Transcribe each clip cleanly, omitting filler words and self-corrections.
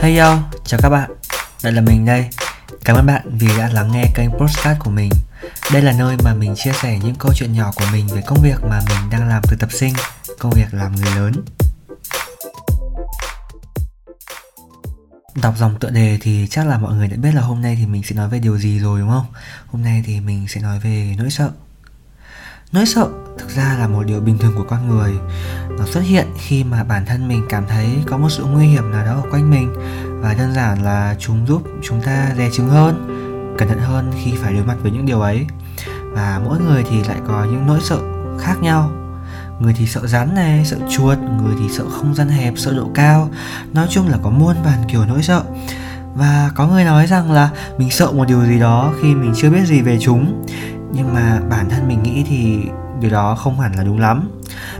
Hey yo, chào các bạn, lại là mình đây. Cảm ơn bạn vì đã lắng nghe kênh podcast của mình. Đây là nơi mà mình chia sẻ những câu chuyện nhỏ của mình về công việc mà mình đang làm từ tập sinh, công việc làm người lớn. Đọc dòng tựa đề thì chắc là mọi người đã biết là hôm nay thì mình sẽ nói về điều gì rồi, đúng không? Hôm nay thì mình sẽ nói về nỗi sợ. Nỗi sợ thực ra là một điều bình thường của con người. Nó xuất hiện khi mà bản thân mình cảm thấy có một sự nguy hiểm nào đó ở quanh mình, và đơn giản là chúng giúp chúng ta dè chừng hơn, cẩn thận hơn khi phải đối mặt với những điều ấy. Và mỗi người thì lại có những nỗi sợ khác nhau. Người thì sợ rắn này, sợ chuột, người thì sợ không gian hẹp, sợ độ cao. Nói chung là có muôn vàn kiểu nỗi sợ. Và có người nói rằng là mình sợ một điều gì đó khi mình chưa biết gì về chúng. Nhưng mà bản thân mình nghĩ thì điều đó không hẳn là đúng lắm.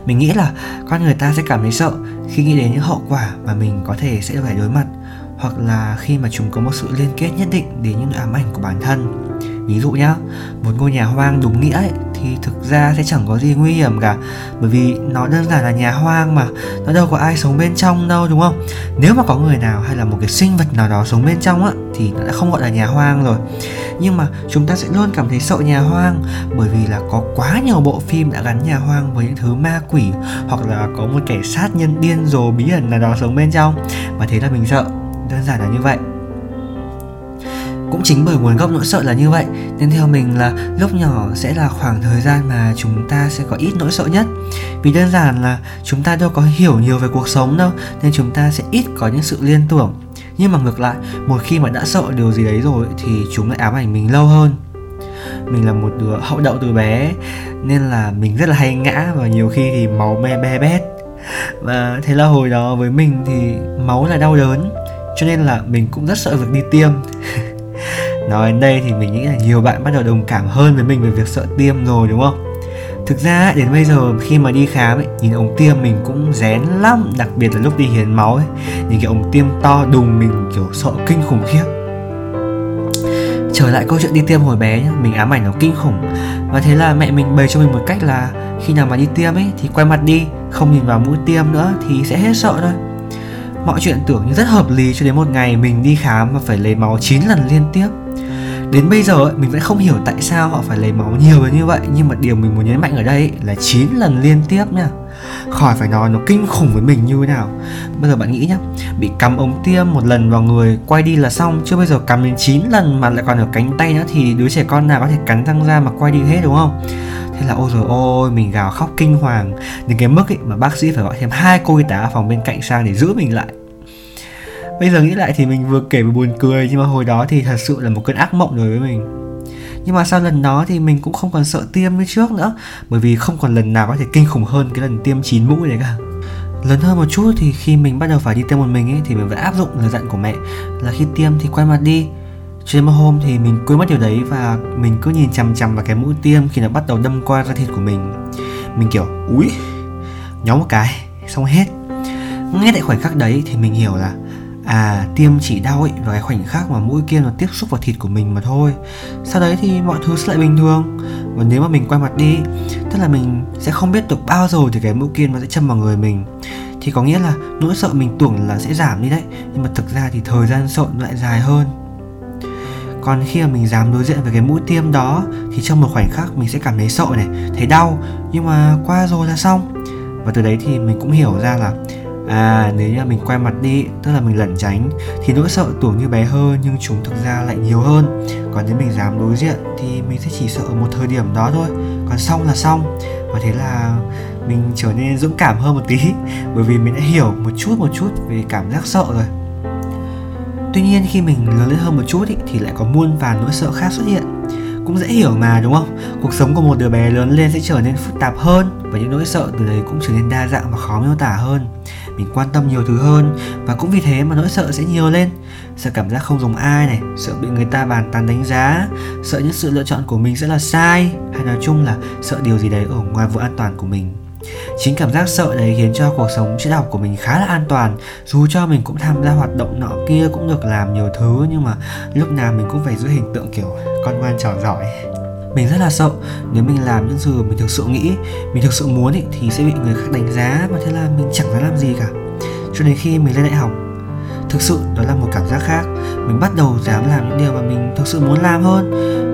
Mình nghĩ là con người ta sẽ cảm thấy sợ khi nghĩ đến những hậu quả mà mình có thể sẽ phải đối mặt, hoặc là khi mà chúng có một sự liên kết nhất định đến những ám ảnh của bản thân. Ví dụ nhá, một ngôi nhà hoang đúng nghĩa ấy, thì thực ra sẽ chẳng có gì nguy hiểm cả, bởi vì nó đơn giản là nhà hoang mà, nó đâu có ai sống bên trong đâu, đúng không? Nếu mà có người nào hay là một cái sinh vật nào đó sống bên trong á, thì nó đã không gọi là nhà hoang rồi. Nhưng mà chúng ta sẽ luôn cảm thấy sợ nhà hoang, bởi vì là có quá nhiều bộ phim đã gắn nhà hoang với những thứ ma quỷ, hoặc là có một kẻ sát nhân điên rồ bí ẩn nào đó sống bên trong, và thế là mình sợ. Đơn giản là như vậy. Cũng chính bởi nguồn gốc nỗi sợ là như vậy, nên theo mình là lúc nhỏ sẽ là khoảng thời gian mà chúng ta sẽ có ít nỗi sợ nhất. Vì đơn giản là chúng ta đâu có hiểu nhiều về cuộc sống đâu, nên chúng ta sẽ ít có những sự liên tưởng. Nhưng mà ngược lại, một khi mà đã sợ điều gì đấy rồi thì chúng lại ám ảnh mình lâu hơn. Mình là một đứa hậu đậu từ bé, nên là mình rất là hay ngã và nhiều khi thì máu me be bét. Và thế là hồi đó với mình thì máu là đau đớn, cho nên là mình cũng rất sợ việc đi tiêm. Nói đến đây thì mình nghĩ là nhiều bạn bắt đầu đồng cảm hơn với mình về việc sợ tiêm rồi, đúng không? Thực ra đến bây giờ khi mà đi khám ấy, nhìn ống tiêm mình cũng rén lắm, đặc biệt là lúc đi hiến máu ấy, nhìn cái ống tiêm to đùng mình kiểu sợ kinh khủng khiếp. Trở lại câu chuyện đi tiêm hồi bé nhá, mình ám ảnh nó kinh khủng. Và thế là mẹ mình bày cho mình một cách là khi nào mà đi tiêm ấy thì quay mặt đi, không nhìn vào mũi tiêm nữa thì sẽ hết sợ thôi. Mọi chuyện tưởng như rất hợp lý cho đến một ngày mình đi khám và phải lấy máu 9 lần liên tiếp. Đến bây giờ ấy, mình vẫn không hiểu tại sao họ phải lấy máu nhiều như vậy. Nhưng mà điều mình muốn nhấn mạnh ở đây ấy, là 9 lần liên tiếp nha. Khỏi phải nói nó kinh khủng với mình như thế nào. Bây giờ bạn nghĩ nhá, bị cắm ống tiêm một lần vào người quay đi là xong, chứ bây giờ cắm đến 9 lần mà lại còn ở cánh tay nữa thì đứa trẻ con nào có thể cắn răng ra mà quay đi hết, đúng không? Thế là ôi rồi ôi, mình gào khóc kinh hoàng đến cái mức ấy mà bác sĩ phải gọi thêm 2 cô y tá ở phòng bên cạnh sang để giữ mình lại. Bây giờ nghĩ lại thì mình vừa kể vừa buồn cười, nhưng mà hồi đó thì thật sự là một cơn ác mộng đối với mình. Nhưng mà sau lần đó thì mình cũng không còn sợ tiêm như trước nữa, bởi vì không còn lần nào có thể kinh khủng hơn cái lần tiêm 9 mũi đấy cả. Lớn hơn một chút thì khi mình bắt đầu phải đi tiêm một mình ấy, thì mình vẫn áp dụng lời dặn của mẹ là khi tiêm thì quay mặt đi. Cho đến một hôm thì mình quên mất điều đấy và mình cứ nhìn chằm chằm vào cái mũi tiêm khi nó bắt đầu đâm qua da thịt của mình. Mình kiểu úi, nhóm một cái, xong hết. Ngay tại khoảnh khắc đấy thì mình hiểu là à, tiêm chỉ đau ấy vào cái khoảnh khắc mà mũi kia nó tiếp xúc vào thịt của mình mà thôi. Sau đấy thì mọi thứ sẽ lại bình thường. Và nếu mà mình quay mặt đi, tức là mình sẽ không biết được bao giờ thì cái mũi kia nó sẽ châm vào người mình. Thì có nghĩa là nỗi sợ mình tưởng là sẽ giảm đi đấy, nhưng mà thực ra thì thời gian sợ nó lại dài hơn. Còn khi mà mình dám đối diện với cái mũi tiêm đó thì trong một khoảnh khắc mình sẽ cảm thấy sợ này, thấy đau, nhưng mà qua rồi là xong. Và từ đấy thì mình cũng hiểu ra là à, nếu như mình quay mặt đi, tức là mình lẩn tránh, thì nỗi sợ tưởng như bé hơn nhưng chúng thực ra lại nhiều hơn. Còn nếu mình dám đối diện thì mình sẽ chỉ sợ ở một thời điểm đó thôi, còn xong là xong. Và thế là mình trở nên dũng cảm hơn một tí, bởi vì mình đã hiểu một chút về cảm giác sợ rồi. Tuy nhiên khi mình lớn lên hơn một chút ý, thì lại có muôn vàn nỗi sợ khác xuất hiện. Cũng dễ hiểu mà, đúng không? Cuộc sống của một đứa bé lớn lên sẽ trở nên phức tạp hơn, và những nỗi sợ từ đấy cũng trở nên đa dạng và khó miêu tả hơn. Mình quan tâm nhiều thứ hơn, và cũng vì thế mà nỗi sợ sẽ nhiều lên. Sợ cảm giác không giống ai này, sợ bị người ta bàn tán đánh giá, sợ những sự lựa chọn của mình sẽ là sai, hay nói chung là sợ điều gì đấy ở ngoài vùng an toàn của mình. Chính cảm giác sợ đấy khiến cho cuộc sống triết học của mình khá là an toàn. Dù cho mình cũng tham gia hoạt động nọ kia, cũng được làm nhiều thứ, nhưng mà lúc nào mình cũng phải giữ hình tượng kiểu con ngoan trò giỏi. Mình rất là sợ nếu mình làm những gì mình thực sự nghĩ, mình thực sự muốn thì sẽ bị người khác đánh giá, và thế là mình chẳng dám làm gì cả. Cho đến khi mình lên đại học Thực sự đó là một cảm giác khác. Mình bắt đầu dám làm những điều mà mình thực sự muốn làm hơn.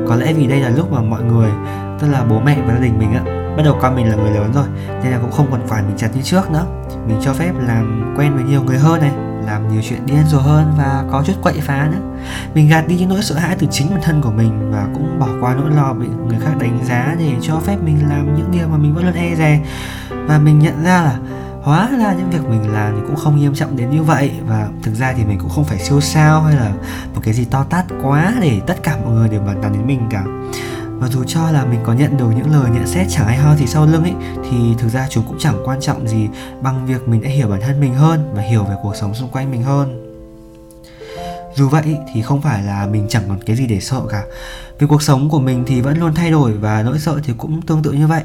Có lẽ vì đây là lúc mà mọi người, tức là bố mẹ và gia đình mình bắt đầu coi mình là người lớn rồi, nên là cũng không còn quản mình chặt như trước nữa. Mình cho phép làm quen với nhiều người hơn này, làm nhiều chuyện điên rồ hơn và có chút quậy phá nữa. Mình gạt đi những nỗi sợ hãi từ chính bản thân của mình và cũng bỏ qua nỗi lo bị người khác đánh giá để cho phép mình làm những điều mà mình vẫn luôn e dè. Và mình nhận ra là hóa ra những việc mình làm thì cũng không nghiêm trọng đến như vậy. Và thực ra thì mình cũng không phải siêu sao hay là một cái gì to tát quá để tất cả mọi người đều bàn tán đến mình cả. Và dù cho là mình có nhận được những lời nhận xét chẳng hay ho thì sau lưng thì thực ra chúng cũng chẳng quan trọng gì bằng việc mình đã hiểu bản thân mình hơn và hiểu về cuộc sống xung quanh mình hơn. Dù vậy thì không phải là mình chẳng còn cái gì để sợ cả, vì cuộc sống của mình thì vẫn luôn thay đổi và nỗi sợ thì cũng tương tự như vậy.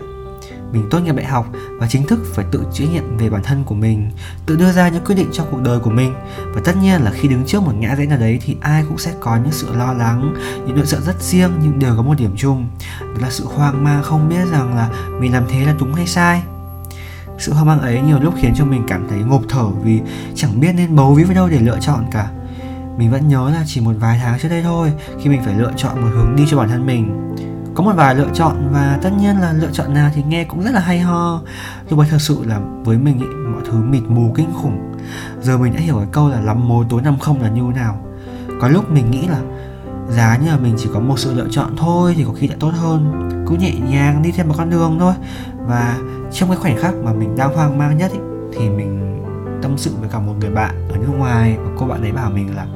Mình tốt nghiệp đại học và chính thức phải tự chữa nghiệm về bản thân của mình, tự đưa ra những quyết định cho cuộc đời của mình. Và tất nhiên là khi đứng trước một ngã rẽ nào đấy thì ai cũng sẽ có những sự lo lắng, những nỗi sợ rất riêng, nhưng đều có một điểm chung, đó là sự hoang mang không biết rằng là mình làm thế là đúng hay sai. Sự hoang mang ấy nhiều lúc khiến cho mình cảm thấy ngộp thở vì chẳng biết nên bấu víu với đâu để lựa chọn cả. Mình vẫn nhớ là chỉ một vài tháng trước đây thôi, khi mình phải lựa chọn một hướng đi cho bản thân mình. Có một vài lựa chọn và tất nhiên là lựa chọn nào thì nghe cũng rất là hay ho. Nhưng mà thật sự là với mình mọi thứ mịt mù kinh khủng. Giờ mình đã hiểu cái câu là lắm mối tối năm không là như nào. Có lúc mình nghĩ là giá như là mình chỉ có một sự lựa chọn thôi thì có khi đã tốt hơn, cứ nhẹ nhàng đi theo một con đường thôi. Và trong cái khoảnh khắc mà mình đang hoang mang nhất thì mình tâm sự với cả một người bạn ở nước ngoài. Và cô bạn ấy bảo mình là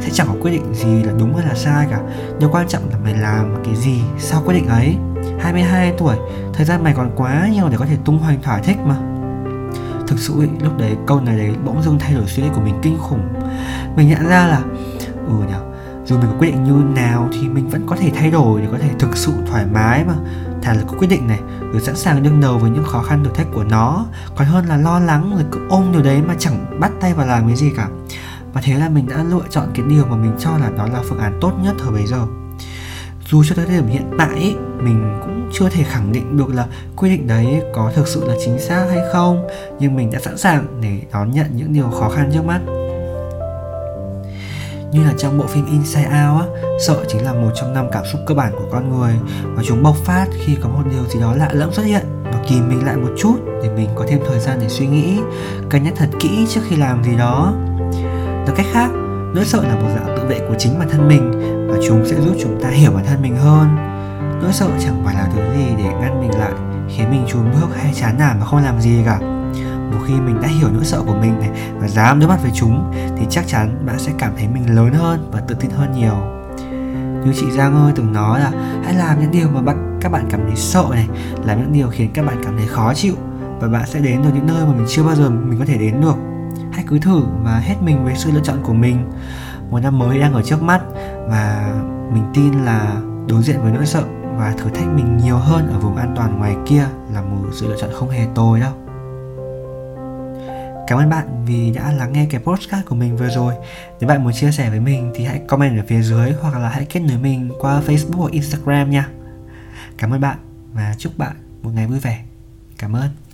sẽ chẳng có quyết định gì là đúng hay là sai cả, điều quan trọng là mày làm cái gì sau quyết định ấy. 22 tuổi, thời gian mày còn quá nhiều để có thể tung hoành thỏa thích mà. Thực sự lúc đấy câu này đấy bỗng dưng thay đổi suy nghĩ của mình kinh khủng. Mình nhận ra là dù mình có quyết định như nào thì mình vẫn có thể thay đổi để có thể thực sự thoải mái mà thà là có quyết định này, rồi sẵn sàng đương đầu với những khó khăn thử thách của nó, còn hơn là lo lắng rồi cứ ôm điều đấy mà chẳng bắt tay vào làm cái gì cả. Và thế là mình đã lựa chọn cái điều mà mình cho là đó là phương án tốt nhất thời bấy giờ. Dù cho tới thời điểm hiện tại mình cũng chưa thể khẳng định được là quyết định đấy có thực sự là chính xác hay không, nhưng mình đã sẵn sàng để đón nhận những điều khó khăn trước mắt. Như là trong bộ phim Inside Out, sợ chính là một trong 5 cảm xúc cơ bản của con người, và chúng bộc phát khi có một điều gì đó lạ lẫm xuất hiện và kìm mình lại một chút để mình có thêm thời gian để suy nghĩ, cân nhắc thật kỹ trước khi làm gì đó. Nói cách khác, nỗi sợ là một dạng tự vệ của chính bản thân mình và chúng sẽ giúp chúng ta hiểu bản thân mình hơn. Nỗi sợ chẳng phải là thứ gì để ngăn mình lại, khiến mình chùn bước hay chán nản mà không làm gì cả. Một khi mình đã hiểu nỗi sợ của mình này và dám đối mặt với chúng thì chắc chắn bạn sẽ cảm thấy mình lớn hơn và tự tin hơn nhiều. Như chị Giang ơi từng nói là hãy làm những điều mà các bạn cảm thấy sợ này, làm những điều khiến các bạn cảm thấy khó chịu, và bạn sẽ đến được những nơi mà mình chưa bao giờ mình có thể đến được. Hãy cứ thử và hết mình với sự lựa chọn của mình. Một năm mới đang ở trước mắt và mình tin là đối diện với nỗi sợ và thử thách mình nhiều hơn ở vùng an toàn ngoài kia là một sự lựa chọn không hề tồi đâu. Cảm ơn bạn vì đã lắng nghe cái podcast của mình vừa rồi. Nếu bạn muốn chia sẻ với mình thì hãy comment ở phía dưới hoặc là hãy kết nối mình qua Facebook hoặc Instagram nha. Cảm ơn bạn và chúc bạn một ngày vui vẻ. Cảm ơn.